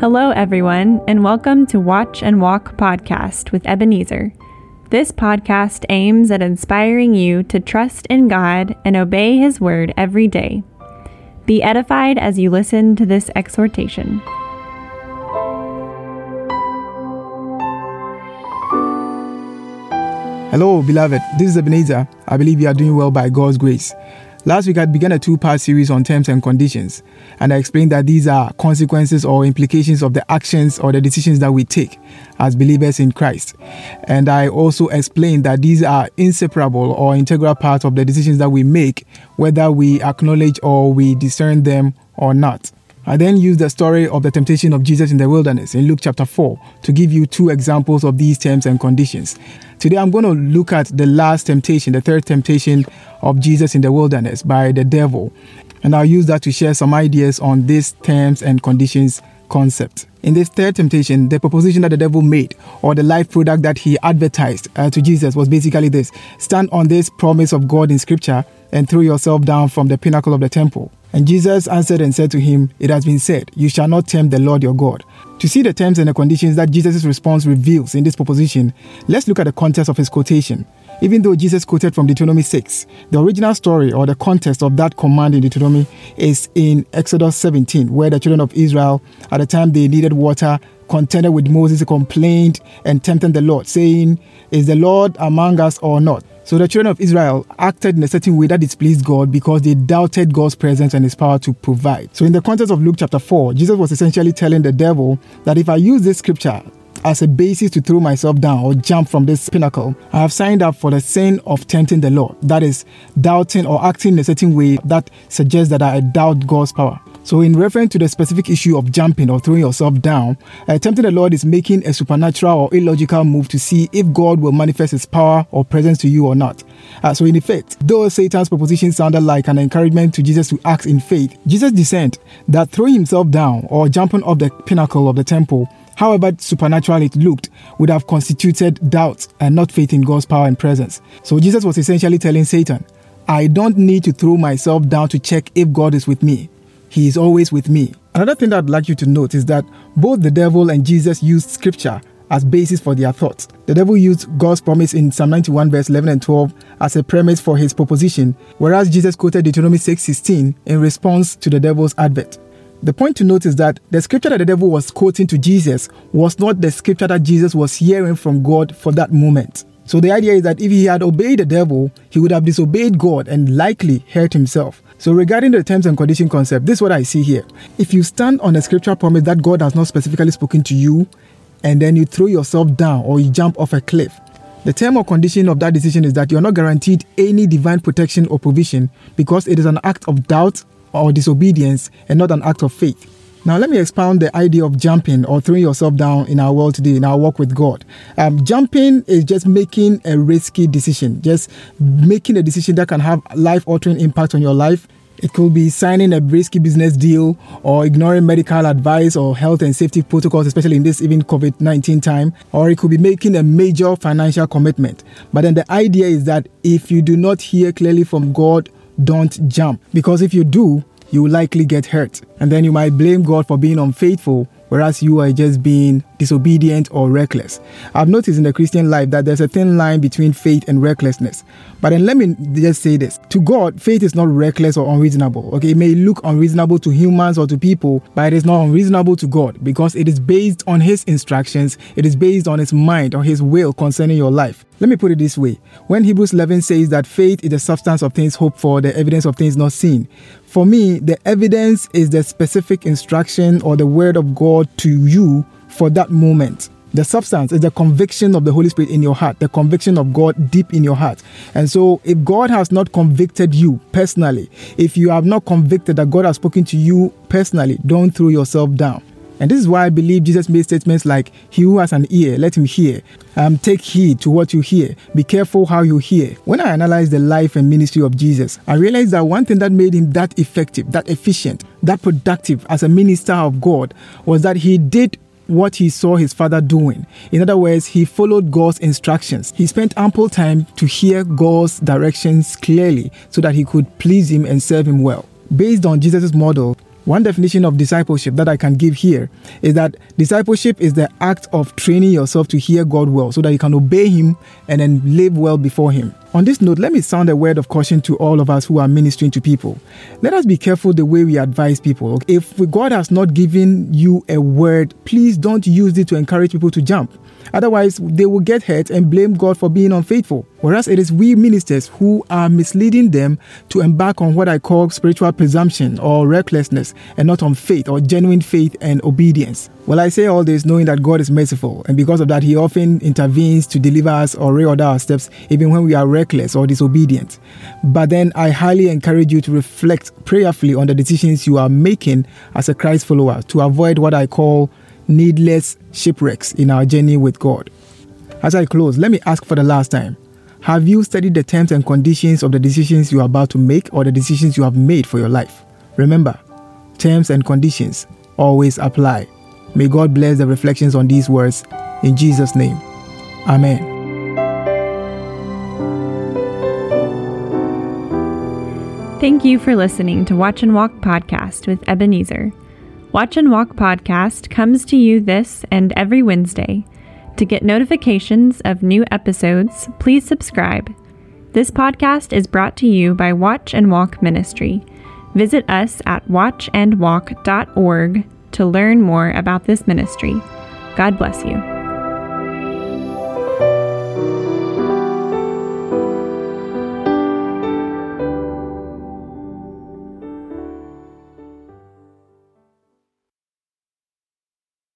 Hello, everyone, and welcome to Watch and Walk podcast with Ebenezer. This podcast aims at inspiring you to trust in God and obey His word every day. Be edified as you listen to this exhortation. Hello, beloved. This is Ebenezer. I believe you are doing well by God's grace. Last week, I began a two-part series on terms and conditions, and I explained that these are consequences or implications of the actions or the decisions that we take as believers in Christ. And I also explained that these are inseparable or integral parts of the decisions that we make, whether we acknowledge or we discern them or not. I then used the story of the temptation of Jesus in the wilderness in Luke chapter 4 to give you two examples of these terms and conditions. Today I'm going to look at the last temptation, the third temptation of Jesus in the wilderness by the devil. And I'll use that to share some ideas on this terms and conditions concept. In this third temptation, the proposition that the devil made, or the life product that he advertised to Jesus, was basically this: stand on this promise of God in Scripture and throw yourself down from the pinnacle of the temple. And Jesus answered and said to him, "It has been said, you shall not tempt the Lord your God." To see the terms and the conditions that Jesus' response reveals in this proposition, let's look at the context of his quotation. Even though Jesus quoted from Deuteronomy 6, the original story or the context of that command in Deuteronomy is in Exodus 17, where the children of Israel, at the time they needed water, contended with Moses, complained and tempted the Lord, saying, "Is the Lord among us or not?" So the children of Israel acted in a certain way that displeased God because they doubted God's presence and His power to provide. So in the context of Luke chapter 4, Jesus was essentially telling the devil that if I use this scripture as a basis to throw myself down or jump from this pinnacle, I have signed up for the sin of tempting the Lord. That is, doubting or acting in a certain way that suggests that I doubt God's power. So in reference to the specific issue of jumping or throwing yourself down, tempting the Lord is making a supernatural or illogical move to see if God will manifest His power or presence to you or not. So in effect, though Satan's proposition sounded like an encouragement to Jesus to act in faith, Jesus discerned that throwing himself down or jumping off the pinnacle of the temple, however supernatural it looked, would have constituted doubt and not faith in God's power and presence. So Jesus was essentially telling Satan, I don't need to throw myself down to check if God is with me. He is always with me. Another thing that I'd like you to note is that both the devil and Jesus used scripture as basis for their thoughts. The devil used God's promise in Psalm 91 verse 11 and 12 as a premise for his proposition, whereas Jesus quoted Deuteronomy 6:16 in response to the devil's advert. The point to note is that the scripture that the devil was quoting to Jesus was not the scripture that Jesus was hearing from God for that moment. So the idea is that if he had obeyed the devil, he would have disobeyed God and likely hurt himself. So regarding the terms and condition concept, this is what I see here. If you stand on a scriptural promise that God has not specifically spoken to you, and then you throw yourself down or you jump off a cliff, the term or condition of that decision is that you are not guaranteed any divine protection or provision because it is an act of doubt or disobedience and not an act of faith. Now, let me expound the idea of jumping or throwing yourself down in our world today, in our walk with God. Jumping is just making a risky decision, just making a decision that can have life-altering impact on your life. It could be signing a risky business deal or ignoring medical advice or health and safety protocols, especially in this even COVID-19 time. Or it could be making a major financial commitment. But then the idea is that if you do not hear clearly from God, don't jump. Because if you do, you will likely get hurt. And then you might blame God for being unfaithful, whereas you are just being disobedient or reckless. I've noticed in the Christian life that there's a thin line between faith and recklessness. But then let me just say this. To God, faith is not reckless or unreasonable. Okay, it may look unreasonable to humans or to people, but it is not unreasonable to God because it is based on His instructions. It is based on His mind or His will concerning your life. Let me put it this way. When Hebrews 11 says that faith is the substance of things hoped for, the evidence of things not seen. For me, the evidence is the specific instruction or the word of God to you for that moment. The substance is the conviction of the Holy Spirit in your heart, the conviction of God deep in your heart. And so if God has not convicted you personally, if you have not convicted that God has spoken to you personally, don't throw yourself down. And this is why I believe Jesus made statements like, he who has an ear, let him hear. Take heed to what you hear. Be careful how you hear. When I analyzed the life and ministry of Jesus, I realized that one thing that made him that effective, that efficient, that productive as a minister of God was that he did what he saw his Father doing. In other words, he followed God's instructions. He spent ample time to hear God's directions clearly so that he could please Him and serve Him well. Based on Jesus' model, One definition of discipleship that I can give here is that discipleship is the act of training yourself to hear God well so that you can obey Him and then live well before Him. On this note, let me sound a word of caution to all of us who are ministering to people. Let us be careful the way we advise people. If God has not given you a word, please don't use it to encourage people to jump. Otherwise, they will get hurt and blame God for being unfaithful. Whereas it is we ministers who are misleading them to embark on what I call spiritual presumption or recklessness and not on faith or genuine faith and obedience. Well, I say all this knowing that God is merciful, and because of that, He often intervenes to deliver us or reorder our steps even when we are reckless or disobedient. But then I highly encourage you to reflect prayerfully on the decisions you are making as a Christ follower to avoid what I call needless shipwrecks in our journey with God. As I close, let me ask for the last time. Have you studied the terms and conditions of the decisions you are about to make or the decisions you have made for your life? Remember, terms and conditions always apply. May God bless the reflections on these words. In Jesus' name, Amen. Thank you for listening to Watch and Walk Podcast with Ebenezer. Watch and Walk Podcast comes to you this and every Wednesday. To get notifications of new episodes, please subscribe. This podcast is brought to you by Watch and Walk Ministry. Visit us at watchandwalk.org to learn more about this ministry. God bless you.